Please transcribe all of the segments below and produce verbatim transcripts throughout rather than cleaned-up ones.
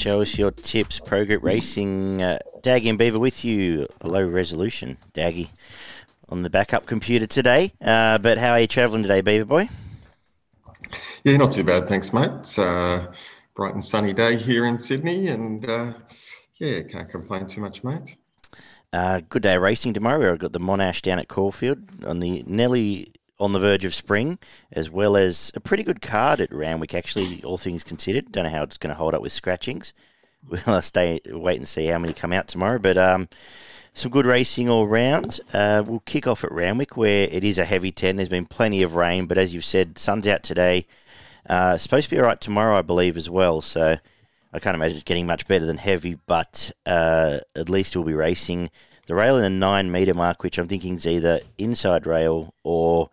show us your tips. Pro Group Racing, uh, Daggy and Beaver with you. A low resolution, Daggy, on the backup computer today. Uh, but how are you travelling today, Beaver boy? Yeah, not too bad, thanks, mate. It's a bright and sunny day here in Sydney, and uh, yeah, can't complain too much, mate. Uh, good day of racing tomorrow. I've got the Monash down at Caulfield on the Nelly on the verge of spring, as well as a pretty good card at Randwick, actually, all things considered. Don't know how it's going to hold up with scratchings. We'll stay, wait and see how many come out tomorrow, but um, some good racing all round. Uh, we'll kick off at Randwick, where it is a heavy ten. There's been plenty of rain, but as you've said, sun's out today. Uh, it's supposed to be all right tomorrow, I believe, as well, so I can't imagine it's getting much better than heavy, but uh, at least we'll be racing the rail in a nine-metre mark, which I'm thinking is either inside rail or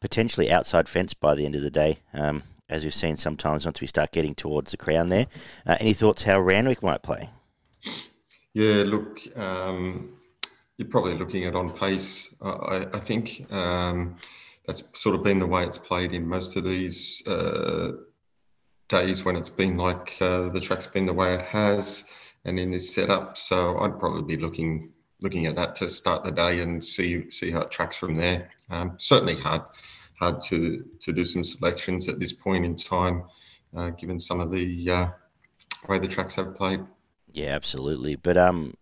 potentially outside fence by the end of the day, um, as we've seen sometimes once we start getting towards the crown there. Uh, any thoughts how Randwick might play? Yeah, look, um, you're probably looking at on pace, I, I think. Um, that's sort of been the way it's played in most of these uh, days when it's been like uh, the track's been the way it has and in this setup. So I'd probably be looking looking at that to start the day and see see how it tracks from there. Um, certainly hard hard to, to do some selections at this point in time, uh, given some of the uh, way the tracks have played. Yeah, absolutely. But um,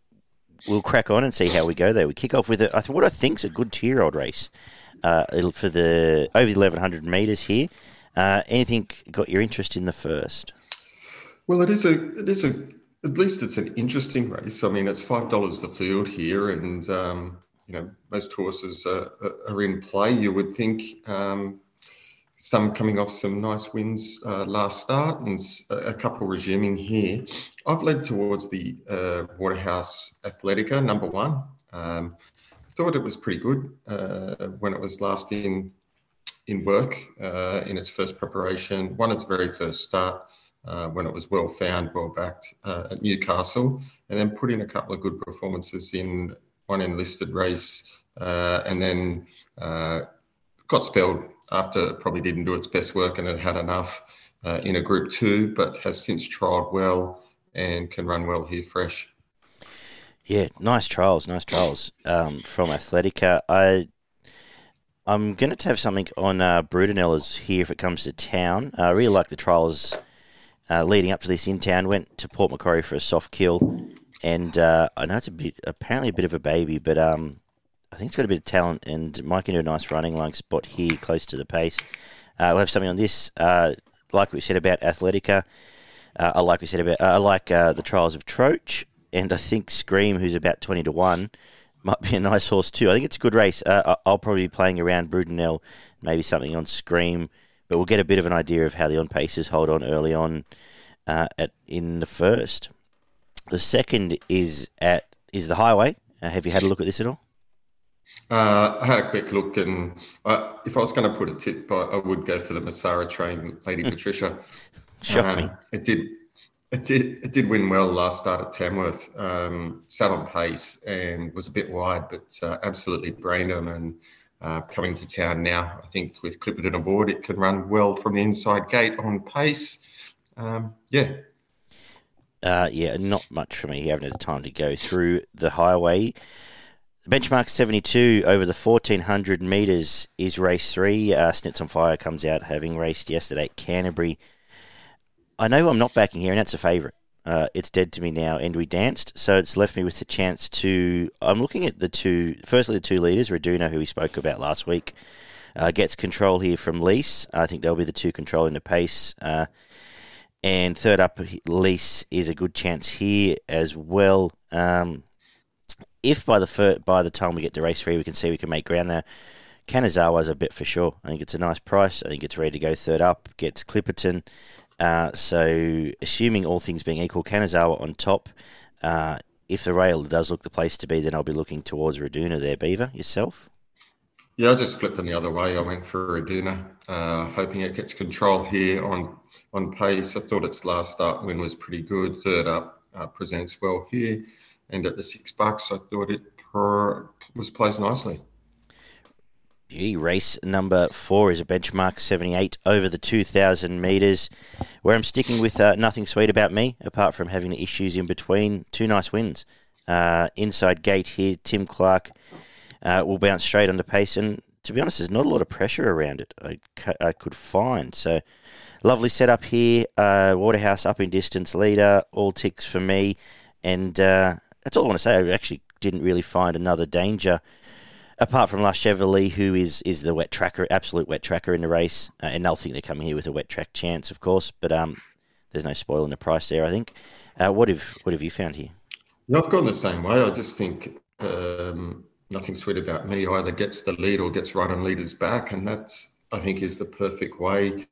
we'll crack on and see how we go there. We kick off with a, what I think's a good two-year-old race uh, for the over the eleven hundred metres here. Uh, anything got your interest in the first? Well, it is a, it is a, at least it's an interesting race. I mean, it's five dollars the field here, and um, you know, most horses are, are in play. You would think um, some coming off some nice wins uh, last start, and a couple resuming here. I've led towards the uh, Waterhouse Athletica number one. Um, thought it was pretty good uh, when it was last in. in work uh, in its first preparation, won its very first start uh, when it was well found, well backed uh, at Newcastle, and then put in a couple of good performances in one enlisted race uh, and then uh, got spelled after it probably didn't do its best work and it had enough uh, in a group two, but has since trialled well and can run well here fresh. Yeah, nice trials, nice trials um, from Athletica. I... I'm going to have something on uh, Brutinella's here if it comes to town. I uh, really like the trials uh, leading up to this in town. Went to Port Macquarie for a soft kill, and uh, I know it's a bit, apparently a bit of a baby, but um, I think it's got a bit of talent and might get into a nice running line spot here close to the pace. Uh, we'll have something on this, uh, like we said about Athletica. Uh, I like we said about uh, I like uh, the trials of Troach, and I think Scream, who's about twenty to one. Might be a nice horse too. I think it's a good race. Uh, I'll probably be playing around Brutinella, maybe something on Scream, but we'll get a bit of an idea of how the on-paces hold on early on uh, at in the first. The second is at is the Highway. Uh, have you had a look at this at all? Uh, I had a quick look, and I, if I was going to put a tip, I, I would go for the Masara train, Lady Patricia. Shocked um, me. It did. It did it did win well last start at Tamworth, um, sat on pace and was a bit wide, but uh, absolutely brained them, and uh, coming to town now, I think with Clipperton aboard, it can run well from the inside gate on pace. Um, yeah. Uh, yeah, not much for me. You haven't had time to go through the Highway. Benchmark seventy-two over the fourteen hundred metres is race three. Uh, Snits on Fire comes out having raced yesterday at Canterbury. I know I'm not backing here, and that's a favourite. Uh, it's dead to me now, and we danced, so it's left me with the chance to... I'm looking at the two... Firstly, the two leaders, Raduna, who we spoke about last week, uh, gets control here from Lease. I think they'll be the two controlling the pace. Uh, and third up, Lease is a good chance here as well. Um, if by the fir- by the time we get to race three, we can see we can make ground there. Kanazawa's a bet for sure. I think it's a nice price. I think it's ready to go third up. Gets Clipperton... Uh, so, assuming all things being equal, Kanazawa on top. Uh, if the rail does look the place to be, then I'll be looking towards Raduna there. Beaver, yourself? Yeah, I just flipped them the other way. I went for Raduna, uh, hoping it gets control here on, on pace. I thought its last start win was pretty good. Third up uh, presents well here. And at the six bucks, I thought it per, was placed nicely. Beauty. Race number four is a benchmark seventy-eight over the two thousand metres, where I'm sticking with uh, nothing sweet about me, apart from having the issues in between. Two nice wins. Uh, inside gate here, Tim Clark uh, will bounce straight onto pace, and to be honest, there's not a lot of pressure around it I, c- I could find. So, lovely setup here. Uh, Waterhouse up in distance leader, all ticks for me, and uh, that's all I want to say. I actually didn't really find another danger apart from last Chevrolet, who is, is the wet tracker, absolute wet tracker in the race. Uh, and they'll think they're coming here with a wet track chance, of course, but um, there's no spoiling the price there, I think. Uh, what have what have you found here? No, I've gone the same way. I just think um, nothing sweet about me either gets the lead or gets right on leaders' back, and that's, I think, is the perfect way.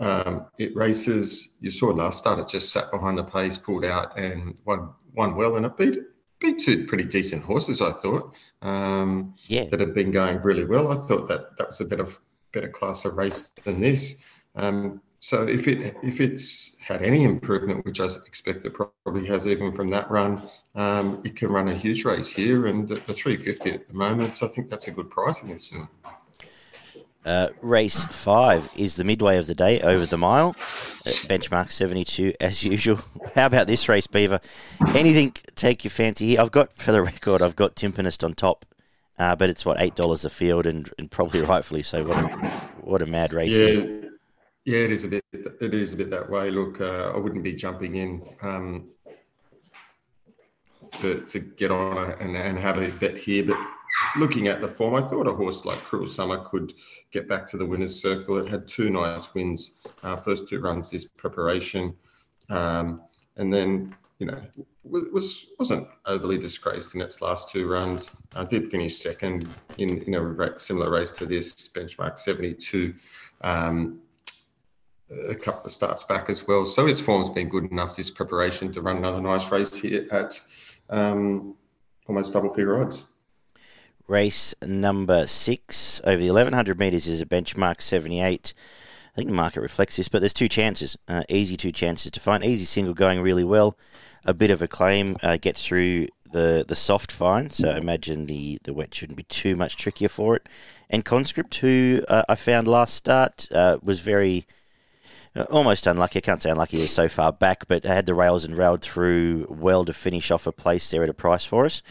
Um, it races, you saw last start, it just sat behind the pace, pulled out and won, won well, and it beat it. Be two pretty decent horses, I thought, um, yeah. that have been going really well. I thought that that was a better better class of race than this. Um, so if it if it's had any improvement, which I expect it probably has even from that run, um, it can run a huge race here. And at the three fifty at the moment, I think that's a good price in this one. Uh, race five is the midway of the day over the mile. Benchmark seventy-two as usual. How about this race, Beaver? Anything take your fancy here? I've got, for the record, I've got Timpanist on top, uh, but it's, what, eight dollars a field, and, and probably rightfully so. What a, what a mad race. Yeah, here. yeah, it is a bit It is a bit that way. Look, uh, I wouldn't be jumping in um, to, to get on a, and, and have a bet here, but looking at the form, I thought a horse like Cruel Summer could get back to the winner's circle. It had two nice wins, uh, first two runs this preparation, um, and then, you know, was, wasn't overly disgraced in its last two runs. I did finish second in, in a similar race to this, benchmark seventy-two, um, a couple of starts back as well. So its form's been good enough this preparation to run another nice race here at um, almost double figure odds. Race number six over the eleven hundred metres is a benchmark seventy-eight. I think the market reflects this, but there's two chances, uh, easy two chances to find. Easy Single going really well. A bit of a claim, uh, gets through the, the soft fine, so I imagine the, the wet shouldn't be too much trickier for it. And Conscript, who uh, I found last start, uh, was very... almost unlucky. I can't say unlucky, he was so far back, but had the rails and railed through well to finish off a place there at a price for us.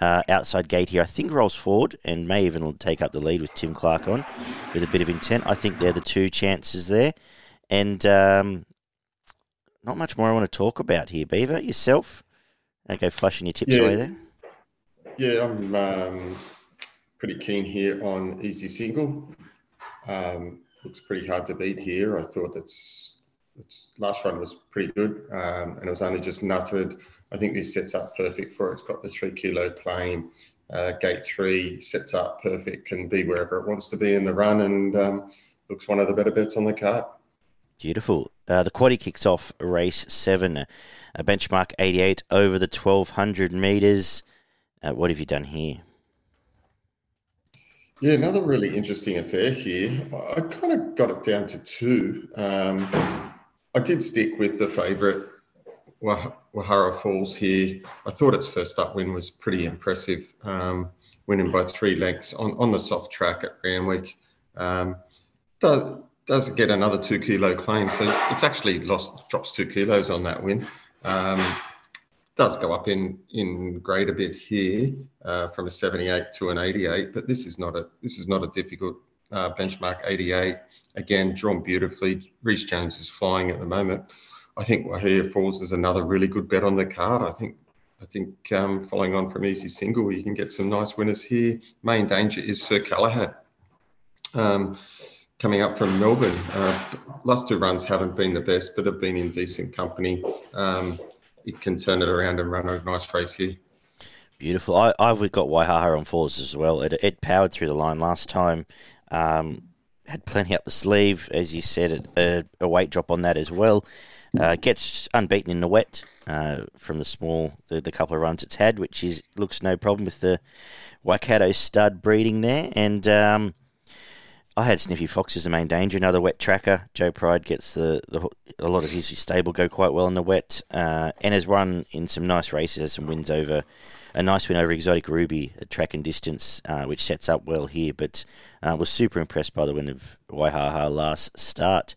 Uh, outside gate here, I think rolls forward and may even take up the lead with Tim Clark on with a bit of intent. I think they're the two chances there. And um, not much more I want to talk about here, Beaver. Yourself? Don't go flushing your tips yeah. away there. Yeah, I'm um, pretty keen here on Easy Single. Um, looks pretty hard to beat here. I thought it's, its last run was pretty good, um, and it was only just nutted. I think this sets up perfect for it. It's got the three kilo claim, uh, gate three, sets up perfect, can be wherever it wants to be in the run, and um, looks one of the better bets on the card. Beautiful. Uh, the quaddy kicks off race seven, a benchmark eighty-eight over the twelve hundred metres. Uh, what have you done here? Yeah, another really interesting affair here. I kind of got it down to two. Um, I did stick with the favourite, Waihaha Falls here. I thought its first up win was pretty impressive, um, winning by three lengths on, on the soft track at Randwick. Um, does, does get another two kilo claim, so it's actually lost, drops two kilos on that win. Um, does go up in, in grade a bit here, uh, from a seventy-eight to an eighty-eight, but this is not a this is not a difficult uh, benchmark eighty-eight. Again, drawn beautifully. Rhys-Jones is flying at the moment. I think Waihaha Falls is another really good bet on the card. I think I think um, following on from Easy Single, you can get some nice winners here. Main danger is Sir Callaghan, um, coming up from Melbourne. Uh, last two runs haven't been the best, but have been in decent company. Um, it can turn it around and run a nice race here. Beautiful. I, I've got Waihaha on Falls as well. It, it powered through the line last time. Um, had plenty up the sleeve, as you said, a, a weight drop on that as well. Uh, gets unbeaten in the wet uh, from the small, the, the couple of runs it's had, which is looks no problem with the Waikato stud breeding there. And um, I had Sniffy Fox as the main danger, another wet tracker. Joe Pride gets the, the a lot of his stable go quite well in the wet, uh, and has run in some nice races, has some wins over a nice win over Exotic Ruby at track and distance, uh, which sets up well here, but uh, was super impressed by the win of Waihaha last start.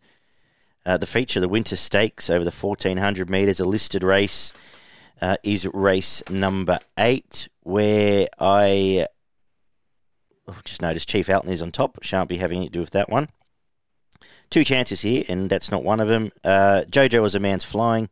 Uh, the feature, the Winter Stakes over the fourteen hundred metres, a listed race, uh, is race number eight, where I oh, just noticed Chief Outney is on top. Shan't be having anything to do with that one. Two chances here, and that's not one of them. Uh, Jojo was a man's flying,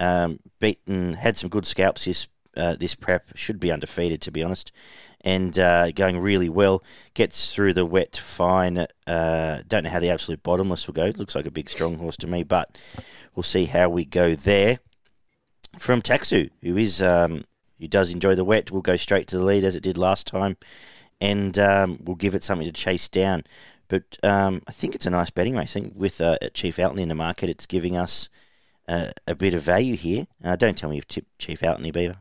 um, beaten, had some good scalps this uh, this prep, should be undefeated to be honest, and uh, going really well. Gets through the wet fine. Uh, don't know how the absolute bottomless will go. It looks like a big strong horse to me, but we'll see how we go there. From Taxu, who is um, who does enjoy the wet, will go straight to the lead as it did last time, and um, will give it something to chase down. But um, I think it's a nice betting race. I think with uh, Chief Outney in the market, it's giving us uh, a bit of value here. Uh, don't tell me you've tipped Chief Outney, Beaver.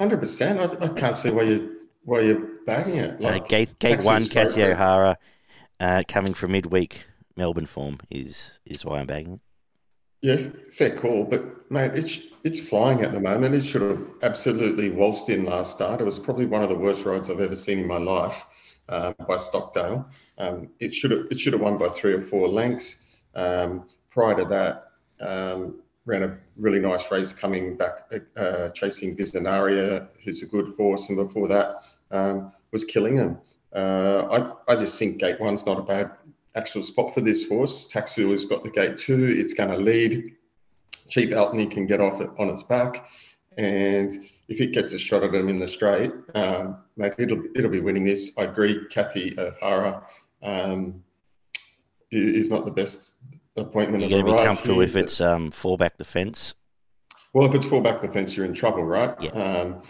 Hundred percent. I, I can't see why you why you're bagging it. Like, uh, gate gate one, Cathy O'Hara, uh, coming from midweek Melbourne form is is why I'm bagging it. Yeah, fair call. But mate, it's it's flying at the moment. It should have absolutely waltzed in last start. It was probably one of the worst rides I've ever seen in my life. Um, by Stockdale, um, it should have it should have won by three or four lengths. Um, prior to that, um, ran a really nice race coming back, uh, chasing Visionaria, who's a good horse, and before that um, was killing him. Uh, I I just think Gate One's not a bad actual spot for this horse. Taxu has got the Gate Two. It's going to lead. Chief Outney can get off it on its back, and if it gets a shot at him in the straight, um, mate, it'll it'll be winning this. I agree, Cathy O'Hara um, is not the best appointment. You're going to be comfortable if it's um, four back the fence. Well, if it's four back the fence, you're in trouble, right? Yeah. Um,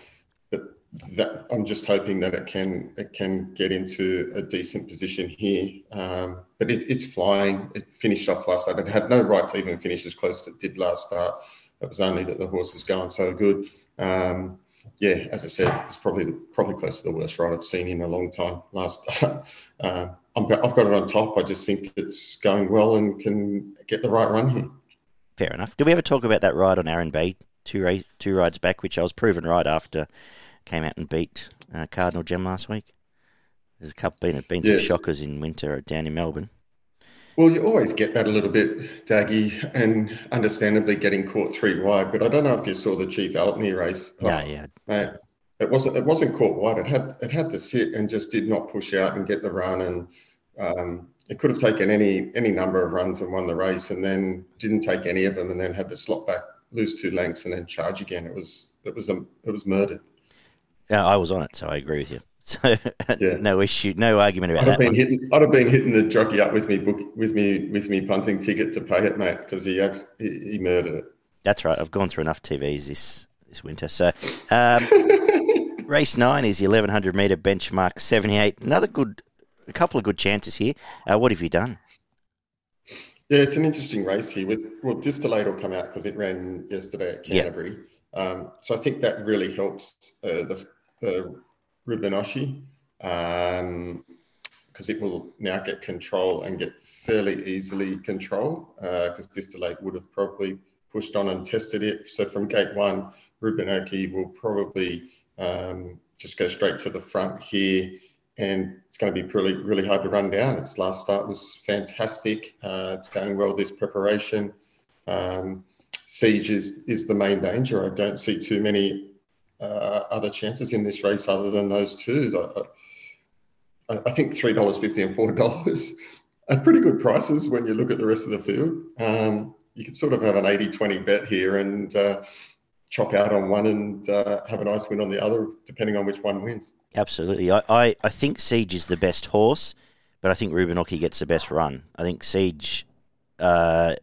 but that, I'm just hoping that it can it can get into a decent position here. Um, but it, it's flying. It finished off last start. It had no right to even finish as close as it did last start. It was only that the horse is going so good. Um, yeah, as I said, it's probably probably close to the worst ride I've seen in a long time. Last, uh, I've got it on top. I just think it's going well and can get the right run here. Fair enough. Did we ever talk about that ride on Arran Bay two race, two rides back, which I was proven right after came out and beat uh, Cardinal Gem last week? There's a couple been been some yes. shockers in winter down in Melbourne. Well, you always get that a little bit daggy and understandably getting caught three wide, but I don't know if you saw the Chief Outney race. Yeah, oh, yeah. Mate, it wasn't it wasn't caught wide. It had it had to sit and just did not push out and get the run, and um, it could have taken any any number of runs and won the race, and then didn't take any of them, and then had to slot back, lose two lengths, and then charge again. It was it was a, it was murdered. Yeah, I was on it, so I agree with you. So yeah. no issue, no argument about I'd have that. Been hitting, I'd have been hitting the jockey up with me book with me with me punting ticket to pay it, mate, because he, he he murdered it. That's right. I've gone through enough T Vs this this winter. So um, race nine is the eleven hundred metre benchmark seventy-eight. Another good, a couple of good chances here. Uh, what have you done? Yeah, it's an interesting race here. With well, Distillate will come out because it ran yesterday at Canterbury. Yeah. Um, so I think that really helps uh, the the. Ruben Oshie, um, because it will now get control and get fairly easily control, because uh, Distillate would have probably pushed on and tested it. So from gate one, Ruben Oshie will probably um, just go straight to the front here, and it's going to be really, really hard to run down. Its last start was fantastic. Uh, it's going well, this preparation. Um, Siege is, is the main danger. I don't see too many Uh, other chances in this race other than those two. I, I think three dollars fifty and four dollars are pretty good prices when you look at the rest of the field. Um, you could sort of have an eighty twenty bet here and uh, chop out on one and uh, have a nice win on the other, depending on which one wins. Absolutely. I, I, I think Siege is the best horse, but I think Ruben Oshie gets the best run. I think Siege, uh,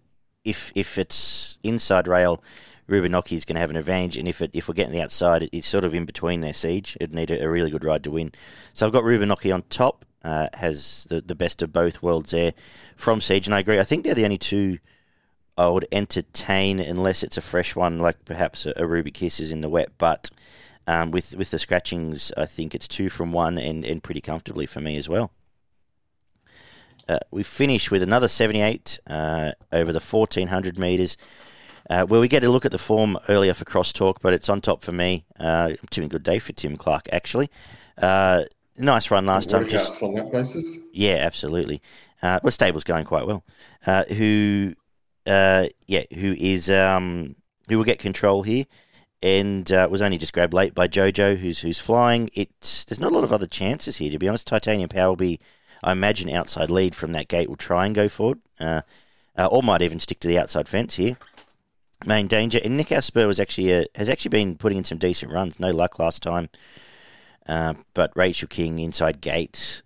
if if it's inside rail, Ruben Oshie is going to have an advantage, and if it, if we're getting the outside, it's sort of in between their Siege. It'd need a, a really good ride to win. So I've got Ruben Oshie on top, uh, has the, the best of both worlds there from Siege, and I agree. I think they're the only two I would entertain unless it's a fresh one, like perhaps a, a Ruby Kiss is in the wet, but um, with, with the scratchings, I think it's two from one and, and pretty comfortably for me as well. Uh, we finish with another seventy-eight uh, over the fourteen hundred metres. uh, where we get a look at the form earlier for Crosstalk, but it's on top for me. Uh, doing a good day for Tim Clark, actually. Uh, nice run last time. Just, on that basis? Yeah, absolutely. Uh, well, stable's going quite well. Uh, who, uh, yeah, who is um, who will get control here? And uh, was only just grabbed late by Jojo, who's who's flying. It's there's not a lot of other chances here, to be honest. Titanium Power will be, I imagine, outside lead from that gate. Will try and go forward, uh, uh, or might even stick to the outside fence here. Main danger. And Nick Asper was actually uh, has actually been putting in some decent runs. No luck last time, uh, but Rachel King inside gate.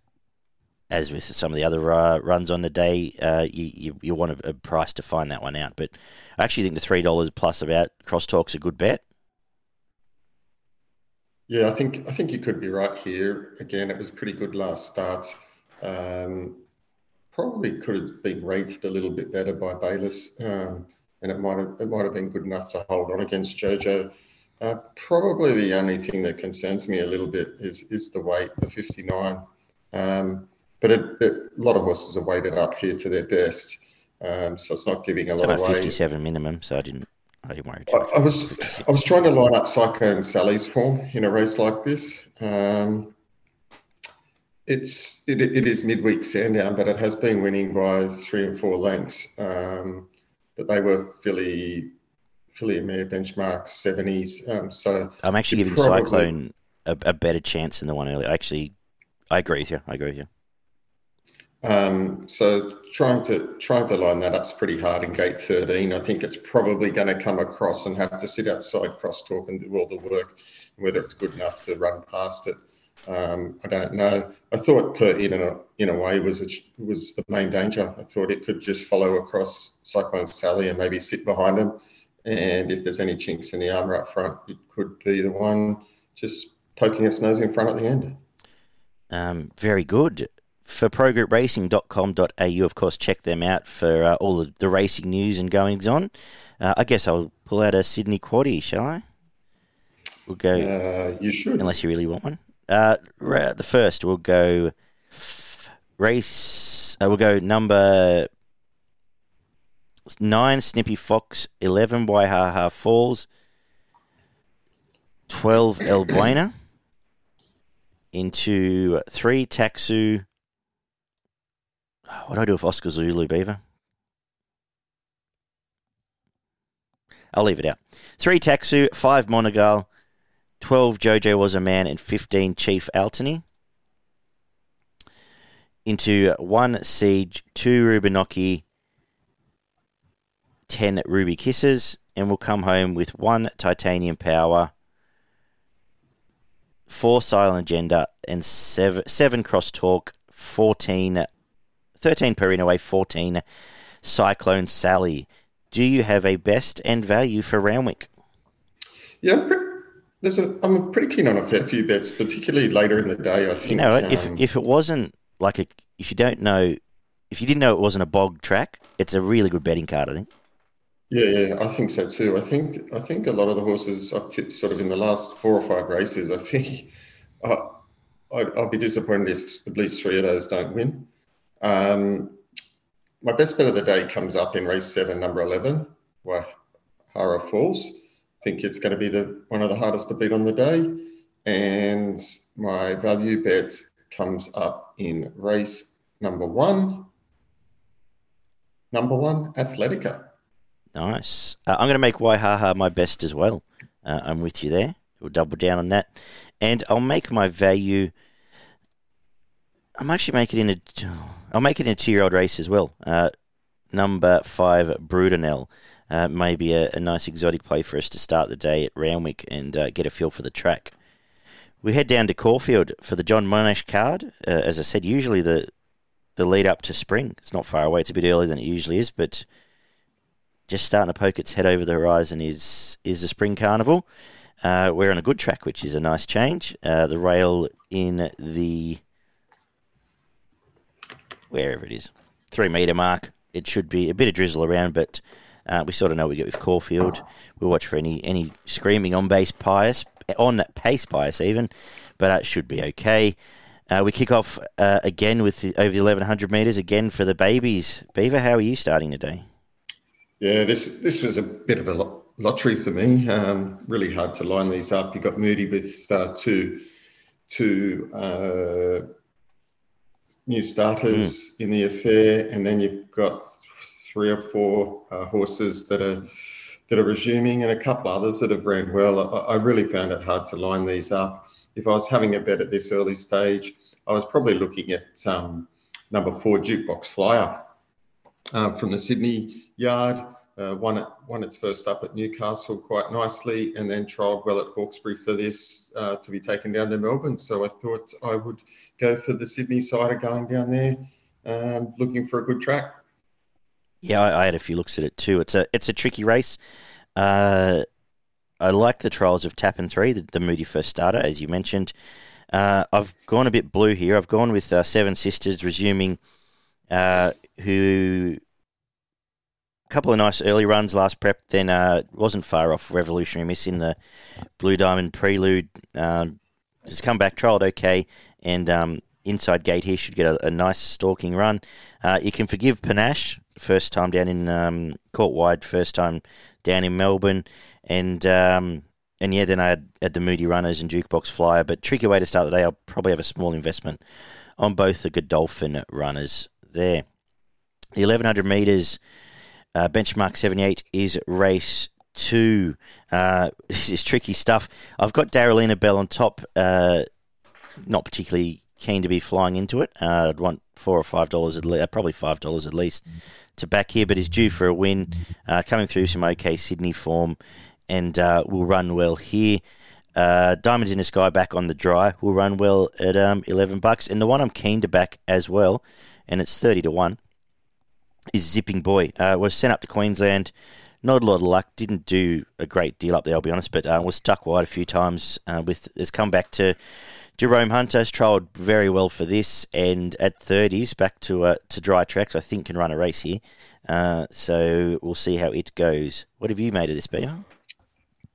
As with some of the other uh, runs on the day, uh, you, you you want a, a price to find that one out. But I actually think the three dollars plus about Crosstalk's a good bet. Yeah, I think I think you could be right here. Again, it was pretty good last start. Um, probably could have been rated a little bit better by Bayliss, um, and it might have it might have been good enough to hold on against Jojo. Uh, probably the only thing that concerns me a little bit is is the weight, the fifty-nine. Um, but it, it, a lot of horses are weighted up here to their best, um, so it's not giving a it's lot away. fifty-seven minimum, so I didn't. I, I was I was trying to line up Cyclone Sally's form in a race like this. Um, it's it, it is midweek Sandown, but it has been winning by three and four lengths. Um, but they were Philly Philly Mare benchmark seventies. Um, so I'm actually giving probably... Cyclone a, a better chance than the one earlier. Actually, I agree with you. I agree with you. Um, so trying to trying to line that up's pretty hard in gate thirteen. I think it's probably going to come across and have to sit outside Crosstalk and do all the work. Whether it's good enough to run past it, um, I don't know. I thought Per in a in a way was a, was the main danger. I thought it could just follow across Cyclone Sally and maybe sit behind him. And if there's any chinks in the armour up front, it could be the one just poking its nose in front at the end. Um, very good. For pro group racing dot com dot a u, of course, check them out for uh, all the, the racing news and goings-on. Uh, I guess I'll pull out a Sydney Quaddie, shall I? We'll go... Uh, you should. Unless you really want one. Uh, ra- the first, we'll go race... Uh, we'll go number nine, Sniffy Fox, eleven, Waihaha Falls, twelve, El Buena, into three, Taxu... What do I do with Oscar Zulu, Beaver? I'll leave it out. Three Taxu, five Monegal, twelve Jojo was a man, and fifteen Chief Outney. Into one Siege, two Ruben Oshie, ten Ruby Kisses, and we'll come home with one Titanium Power, four Silent Agenda, and seven, seven Crosstalk, fourteen thirteen Perinaway, fourteen Cyclone Sally. Do you have a best and value for Randwick? Yeah, I'm, pretty, there's a, I'm pretty keen on a fair few bets, particularly later in the day, I think. You know, um, if if it wasn't like a, if you don't know, if you didn't know it wasn't a bog track, it's a really good betting card, I think. Yeah, yeah, I think so too. I think I think a lot of the horses I've tipped sort of in the last four or five races, I think uh, I'd, I'd be disappointed if at least three of those don't win. Um, my best bet of the day comes up in race seven, number eleven, Waihaha Falls. I think it's going to be the one of the hardest to beat on the day. And my value bet comes up in race number one, number one, Athletica. Nice. Uh, I'm going to make Waihaha my best as well. Uh, I'm with you there. We'll double down on that. And I'll make my value... I'm actually making it in a... I'll make it in a two-year-old race as well. Uh, number five, Brutinella. Uh, maybe a, a nice exotic play for us to start the day at Randwick and uh, get a feel for the track. We head down to Caulfield for the John Monash card. Uh, as I said, usually the the lead-up to spring. It's not far away. It's a bit earlier than it usually is, but just starting to poke its head over the horizon is, is the spring carnival. Uh, we're on a good track, which is a nice change. Uh, the rail in the... wherever it is, three metre mark. It should be a bit of drizzle around, but uh, we sort of know what we get with Caulfield. We'll watch for any any screaming on base bias, on pace bias even, but that uh, should be okay. Uh, we kick off uh, again with the, over the eleven hundred metres again for the babies. Beaver, how are you starting today? Yeah, this this was a bit of a lottery for me. Um, really hard to line these up. You got Moody with uh, two two uh, new starters mm. in the affair, and then you've got three or four uh, horses that are that are resuming, and a couple others that have ran well. I, I really found it hard to line these up. If I was having a bet at this early stage, I was probably looking at um, number four, Jukebox Flyer, uh, from the Sydney yard. Uh, won, it, won its first up at Newcastle quite nicely, and then trialled well at Hawkesbury for this uh, to be taken down to Melbourne. So I thought I would go for the Sydney side of going down there, um, looking for a good track. Yeah, I, I had a few looks at it too. It's a it's a tricky race. Uh, I like the trials of Tap and Three, the, the Moody first starter, as you mentioned. Uh, I've gone a bit blue here. I've gone with uh, Seven Sisters resuming, uh, who a couple of nice early runs last prep, then uh, wasn't far off Revolutionary Miss in the Blue Diamond Prelude. Um, has come back, trialled okay, and um, inside gate here should get a, a nice stalking run. Uh, you can forgive Panache. First time down in um, Court Wide, first time down in Melbourne. And, um, and yeah, then I had, had the Moody Runners and Jukebox Flyer. But tricky way to start the day. I'll probably have a small investment on both the Godolphin runners there. The eleven hundred metres, uh, benchmark seventy-eight is race two. Uh, this is tricky stuff. I've got Darylina Bell on top. Uh, not particularly keen to be flying into it. Uh, I'd want four or five dollars at least, probably five dollars at least, to back here. But is due for a win, uh, coming through some okay Sydney form, and uh, will run well here. Uh, Diamonds in the Sky back on the dry will run well at um, eleven bucks. And the one I'm keen to back as well, and it's thirty to one, is Zipping Boy. Uh, was sent up to Queensland. Not a lot of luck. Didn't do a great deal up there, I'll be honest, but uh, was stuck wide a few times. Uh, with has come back to Jerome Hunter, has trialled very well for this, and at thirties, back to uh, to dry tracks, I think can run a race here. Uh, so we'll see how it goes. What have you made of this, Beamer?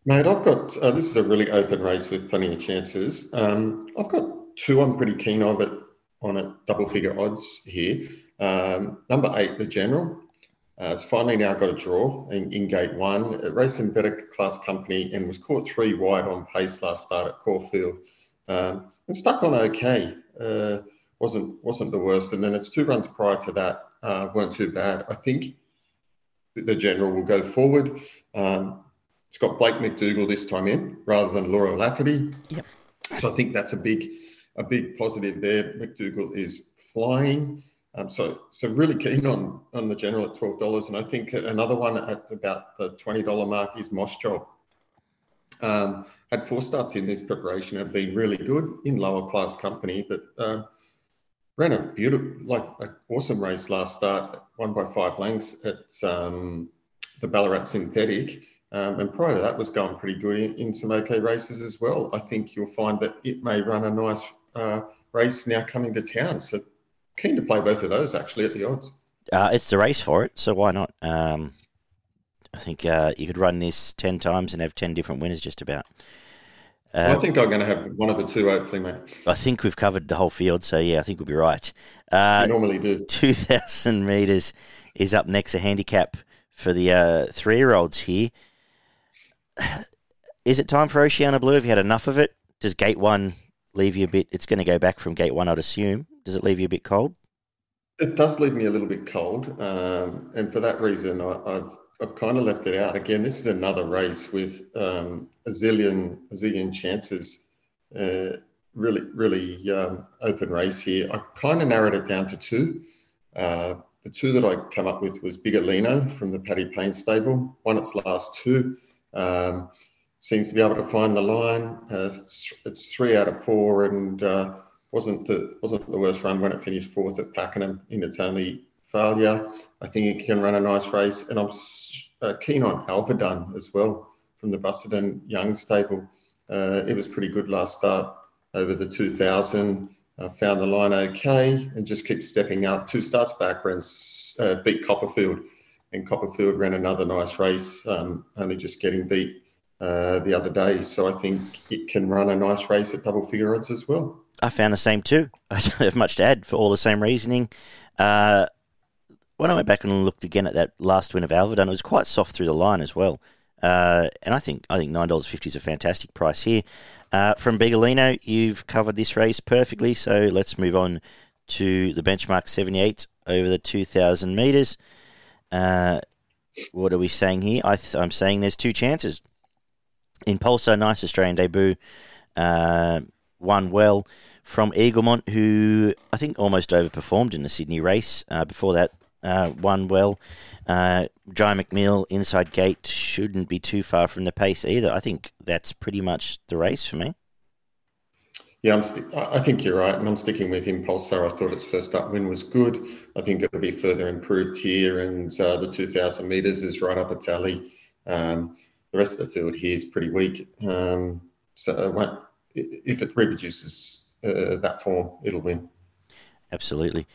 Mate, I've got, uh, this is a really open race with plenty of chances. Um, I've got two I'm pretty keen of it, on at double-figure odds here. Um, number eight, The General. Uh, it's finally now got a draw in, in gate one. It raced in better class company and was caught three wide on pace last start at Caulfield. Um, and stuck on okay, uh, wasn't wasn't the worst. And then its two runs prior to that uh, weren't too bad. I think The General will go forward. Um, it's got Blake McDougall this time in rather than Laura Lafferty. Yep. So I think that's a big a big positive there. McDougall is flying. Um, so so really keen on, on The General at twelve dollars. And I think another one at about the twenty dollars mark is Moss Job. Um, had four starts in this preparation, have been really good in lower class company, but uh, ran a beautiful, like an awesome race last start, won by five lengths at um, the Ballarat Synthetic. Um, and prior to that was going pretty good in, in some okay races as well. I think you'll find that it may run a nice uh, race now coming to town. So keen to play both of those actually at the odds. Uh, it's the race for it, so why not? Um... I think uh, you could run this ten times and have ten different winners just about. Uh, well, I think I'm going to have one of the two, hopefully, mate. I think we've covered the whole field, so, yeah, I think we'll be right. Uh, we normally do. two thousand metres is up next, a handicap for the uh, three-year-olds here. Is it time for Oceana Blue? Have you had enough of it? Does gate one leave you a bit? It's going to go back from gate one, I'd assume. Does it leave you a bit cold? It does leave me a little bit cold, um, and for that reason I, I've... I've kind of left it out. Again, this is another race with um, a zillion, a zillion chances. Uh, really, really um, open race here. I kind of narrowed it down to two. Uh, the two that I come up with was Bigolino from the Paddy Payne stable. Won its last two. Um, seems to be able to find the line. Uh, it's three out of four, and uh, wasn't the wasn't the worst run when it finished fourth at Pakenham in its only failure. I think it can run a nice race, and I'm uh, keen on Alvedon as well from the Busselton Young stable. Uh, it was pretty good last start over the two thousand. Uh, found the line okay and just keeps stepping up. Two starts back, ran uh, beat Copperfield, and Copperfield ran another nice race, um, only just getting beat uh, the other day. So I think it can run a nice race at double figure odds as well. I found the same too. I don't have much to add for all the same reasoning. Uh, when I went back and looked again at that last win of Alvedon, it was quite soft through the line as well. Uh, and I think I think nine dollars fifty is a fantastic price here. Uh, from Bigalino, you've covered this race perfectly, so let's move on to the benchmark seventy-eight over the two thousand metres. Uh, what are we saying here? I th- I'm saying there's two chances. In Pulsar, nice Australian debut, uh, won well from Eaglemont, who I think almost overperformed in the Sydney race. Uh, before that, uh, won well. Uh, Jai McNeil, inside gate, shouldn't be too far from the pace either. I think that's pretty much the race for me. Yeah, I'm st- I think you're right, and I'm sticking with him, Pulsar. I thought its first up win was good. I think it'll be further improved here, and uh, the two thousand metres is right up its alley. Um, the rest of the field here is pretty weak. Um, so if it reproduces uh, that form, it'll win. Absolutely.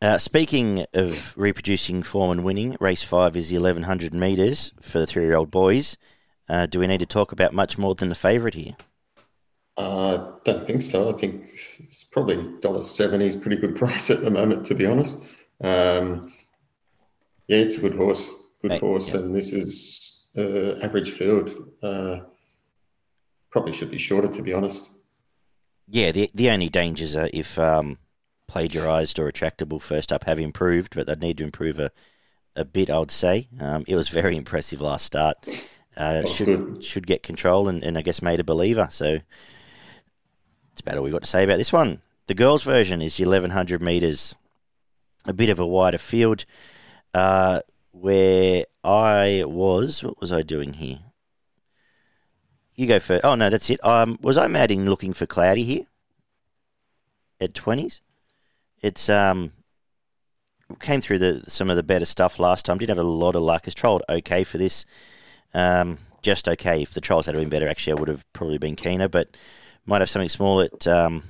Uh, speaking of reproducing form and winning, race five is the eleven hundred metres for the three-year-old boys. Uh, do we need to talk about much more than the favourite here? I uh, don't think so. I think it's probably one dollar seventy is a pretty good price at the moment, to be honest. Um, yeah, it's a good horse, good right. horse, yeah. And this is uh, average field. Uh, probably should be shorter, to be honest. Yeah, the the only dangers are if um, plagiarised or retractable first up have improved, but they'd need to improve a, a bit, I would say. Um, it was very impressive last start. Uh, should good. should get control and, and I guess made a believer, so... That's about all we've got to say about this one. The girls' version is the eleven hundred metres. A bit of a wider field uh, where I was... What was I doing here? You go first. Oh, no, that's it. Um, was I mad in looking for Cloudy here? At twenties? It's um came through the some of the better stuff last time. Didn't have a lot of luck. It's trolled okay for this. Um, just okay. If the trolls had been better, actually, I would have probably been keener, but... Might have something small at um,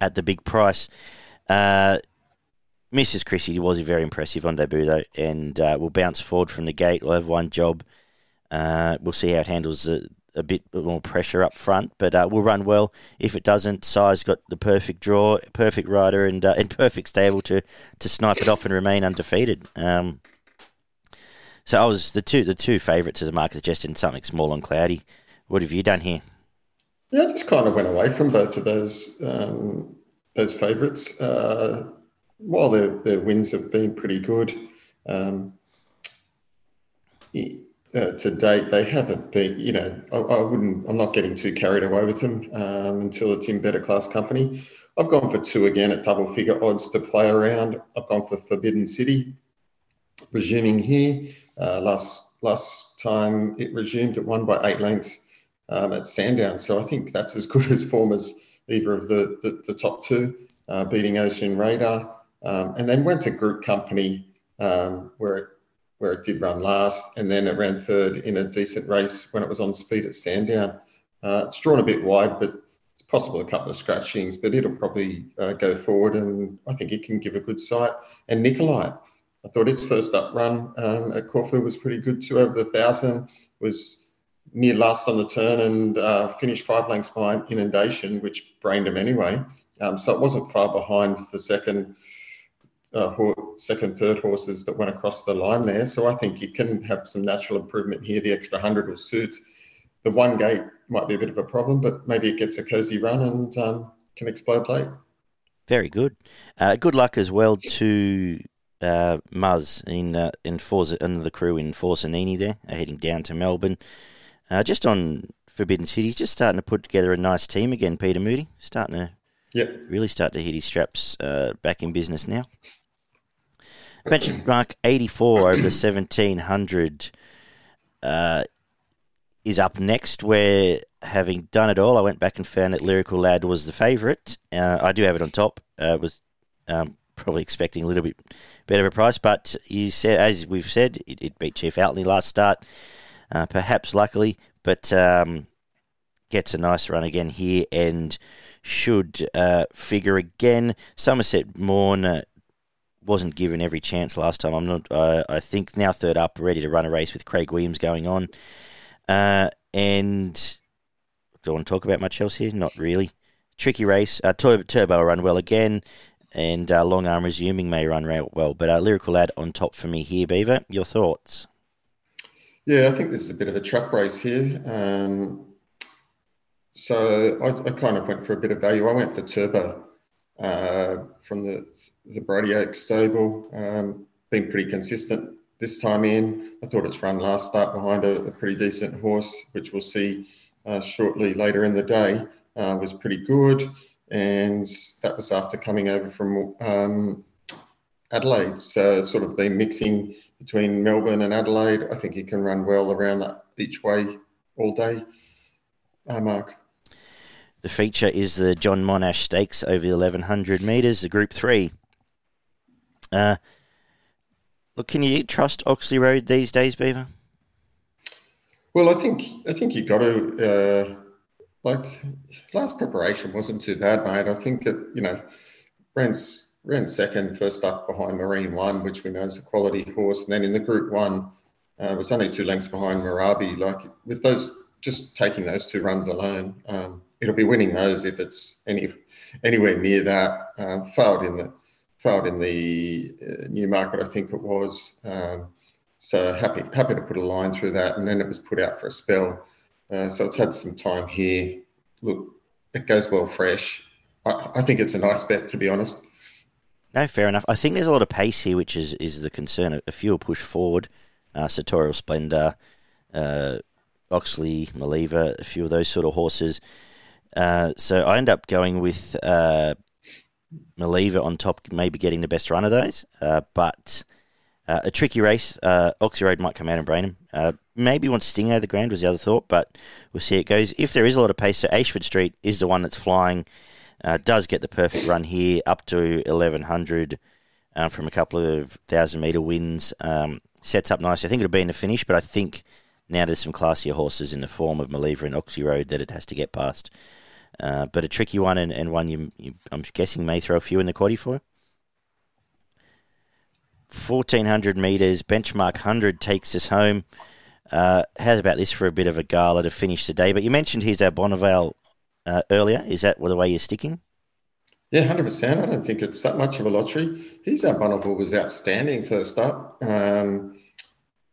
at the big price. Uh, Missus Chrissy was very impressive on debut, though, and uh, will bounce forward from the gate. We'll have one job. Uh, we'll see how it handles a, a bit more pressure up front, but uh, we'll run well. If it doesn't, Sai's got the perfect draw, perfect rider, and uh, and perfect stable to, to snipe it off and remain undefeated. Um, so I was the two the two favourites as a market suggested, something small on Cloudy. What have you done here? Yeah, I just kind of went away from both of those um, those favourites. Uh, while their their wins have been pretty good um, uh, to date, they haven't been. You know, I, I wouldn't. I'm not getting too carried away with them um, until it's in better class company. I've gone for two again at double figure odds to play around. I've gone for Forbidden City, resuming here. Uh, last last time it resumed, it won by eight lengths. Um, at Sandown, so I think that's as good as form as either of the, the, the top two, uh, beating Ocean Radar, um, and then went to Group Company um, where it, where it did run last, and then it ran third in a decent race when it was on speed at Sandown. Uh, it's drawn a bit wide, but it's possible a couple of scratchings, but it'll probably uh, go forward, and I think it can give a good sight. And Nicolai, I thought its first up run um, at Corfu was pretty good too. Over the thousand was near last on the turn and uh, finished five lengths behind Inundation, which brained him anyway. Um, so it wasn't far behind the second, uh, horse, second, third horses that went across the line there. So I think you can have some natural improvement here. The extra one hundred will suit. The one gate might be a bit of a problem, but maybe it gets a cosy run and um, can explode late. Very good. Uh, good luck as well to uh, Muzz in, uh, in Forza, and the crew in Forsanini there, heading down to Melbourne. Uh, just on Forbidden City, he's just starting to put together a nice team again, Peter Moody. Starting to yep. really start to hit his straps uh, back in business now. Benchmark eighty-four over the seventeen hundred uh, is up next, where, having done it all, I went back and found that Lyrical Lad was the favourite. Uh, I do have it on top. I uh, was um, probably expecting a little bit better of a price, but you said, as we've said, it, it beat Chief Outney last start. Uh, perhaps luckily, but um, gets a nice run again here and should uh, figure again. Somerset Morn uh, wasn't given every chance last time. I'm not. Uh, I think now third up, ready to run a race with Craig Williams going on. Uh, and don't want to talk about much else here. Not really. Tricky race. Uh, Turbo, Turbo run well again. and uh, Long Arm resuming may run well. But uh, Lyrical Lad on top for me here, Beaver. Your thoughts? Yeah, I think this is a bit of a truck race here. Um, so I, I kind of went for a bit of value. I went for Turbo uh, from the, the Brady Oak stable. Um, been pretty consistent this time in. I thought its run last start behind a, a pretty decent horse, which we'll see uh, shortly later in the day, uh, was pretty good. And that was after coming over from um, Adelaide. So it's sort of been mixing between Melbourne and Adelaide. I think he can run well around that each way all day. Uh, Mark. The feature is the John Monash Stakes over the eleven hundred metres, the Group three. Uh, look, can you trust Oxley Road these days, Beaver? Well, I think I think you got to... Uh, Like, last preparation wasn't too bad, mate. I think it, you know, ran, ran second, first up behind Marine One, which we know is a quality horse. And then in the Group One, uh, was only two lengths behind Marabi. Like, with those, just taking those two runs alone, um, it'll be winning those if it's any anywhere near that. Uh, failed in the failed in the uh, Newmarket, I think it was. Um, so happy happy to put a line through that. And then it was put out for a spell. Uh, so it's had some time here. Look, it goes well fresh. I, I think it's a nice bet, to be honest. No, fair enough. I think there's a lot of pace here, which is, is the concern. A few will push forward. Uh, Sartorial Splendor, uh, Oxley, Maliva, a few of those sort of horses. Uh, so I end up going with uh, Maliva on top, maybe getting the best run of those. Uh, but... Uh, a tricky race. Uh, Oxy Road might come out and brain him. Uh, maybe wants Sting out of the ground was the other thought, but we'll see how it goes. If there is a lot of pace, so Ashford Street is the one that's flying. Uh, does get the perfect run here, up to eleven hundred uh, from a couple of thousand-metre wins. Um, sets up nice. I think it'll be in the finish, but I think now there's some classier horses in the form of Maliva and Oxy Road that it has to get past. Uh, but a tricky one, and, and one you, you, I'm guessing, may throw a few in the quaddie for. fourteen hundred metres, benchmark one hundred takes us home. Uh, how's about this for a bit of a gala to finish the day? But you mentioned here's our Bonnevale uh, earlier. Is that the way you're sticking? Yeah, one hundred percent. I don't think it's that much of a lottery. Here's our Bonnevale was outstanding first up. Um,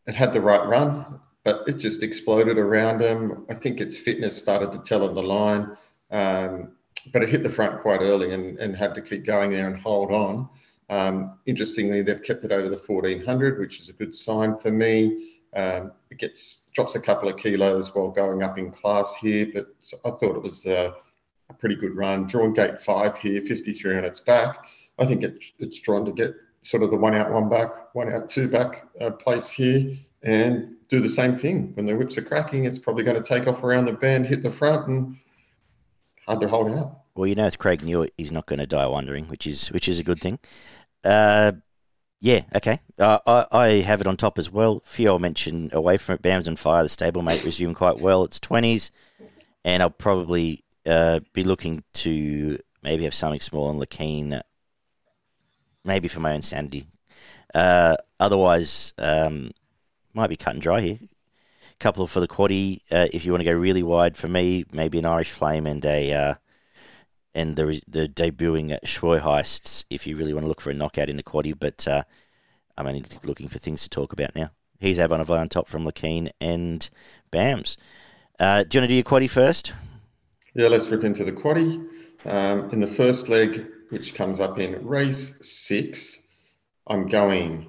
it had the right run, but it just exploded around him. I think its fitness started to tell on the line, um, but it hit the front quite early and, and had to keep going there and hold on. Um, interestingly, they've kept it over the fourteen hundred, which is a good sign for me. Um, it gets drops a couple of kilos while going up in class here, but I thought it was a, a pretty good run. Drawn gate five here, fifty-three on its back. I think it, it's drawn to get sort of the one out, one back, one out, two back uh, place here and do the same thing. When the whips are cracking, it's probably going to take off around the bend, hit the front, and hard to hold out. Well, you know, if Craig knew it, he's not going to die wondering, which is which is a good thing. Uh, yeah, okay. Uh, I, I have it on top as well. Few I'll mention away from it. Bounds on Fire, the stablemate, resumed quite well. It's twenties, and I'll probably uh, be looking to maybe have something small on Lakeen, maybe for my own sanity. Uh, otherwise, um, might be cut and dry here. A couple for the quaddie. Uh, if you want to go really wide for me, maybe an Irish Flame and a... Uh, and the the debuting Schwoy Heists, if you really want to look for a knockout in the quaddie, but uh, I'm only looking for things to talk about now. He's Abonavai on top from Lakeen and Bams. Uh, do you want to do your quaddie first? Yeah, let's rip into the quaddie. Um, in the first leg, which comes up in race six, I'm going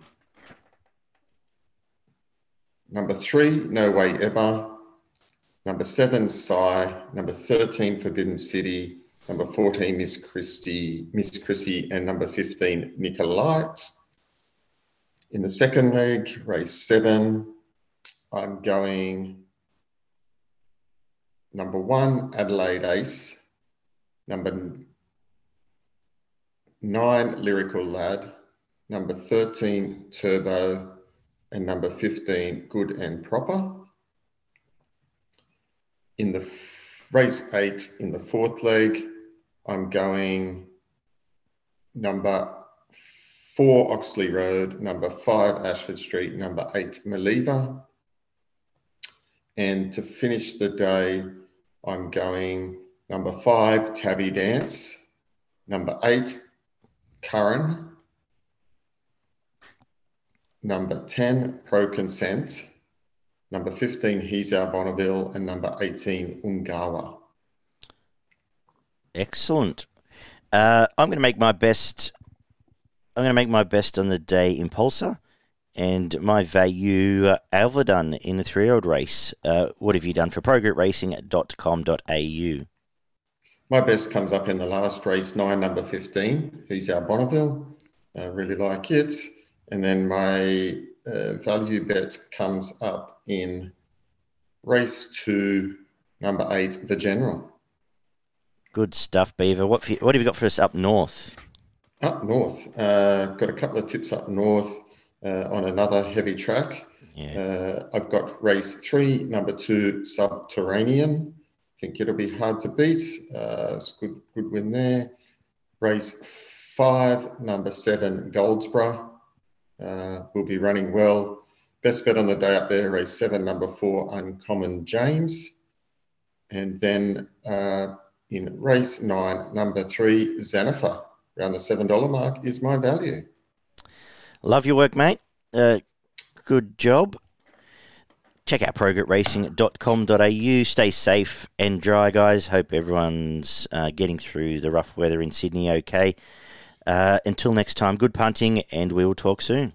number three, No Way Ever, number seven, Psy, number thirteen, Forbidden City, number fourteen, Miss Christie, Miss Chrissy, and number fifteen, Nicolites. In the second leg, race seven, I'm going number one, Adelaide Ace, number nine, Lyrical Lad, number thirteen, Turbo, and number fifteen, Good and Proper. In the f- race eight, in the fourth leg, I'm going number four, Oxley Road, number five, Ashford Street, number eight, Maliva. And to finish the day, I'm going number five, Tabby Dance, number eight, Curran. Number ten, Pro Consent. Number fifteen, He's Our Bonneville. And number eighteen, Ungawa. Excellent. Uh, I'm going to make my best. I'm going to make my best on the day Impulsor and my value uh, Alvedon in the three-year-old race. Uh, what have you done for pro group racing dot com dot a u? My best comes up in the last race, nine, number fifteen. He's Our Bonneville. I really like it. And then my uh, value bet comes up in race two, number eight, The General. Good stuff, Beaver. What for, what have you got for us up north? Up north. Uh, got a couple of tips up north uh, on another heavy track. Yeah. Uh, I've got race three, number two, Subterranean. I think it'll be hard to beat. Uh, it's good, good win there. Race five, number seven, Goldsborough. Uh, will be running well. Best bet on the day up there, race seven, number four, Uncommon James. And then uh, in race nine, number three, Xenifer, around the seven dollars mark is my value. Love your work, mate. Uh, good job. Check out pro grit racing dot com dot a u. Stay safe and dry, guys. Hope everyone's uh, getting through the rough weather in Sydney okay. Uh, until next time, good punting, and we will talk soon.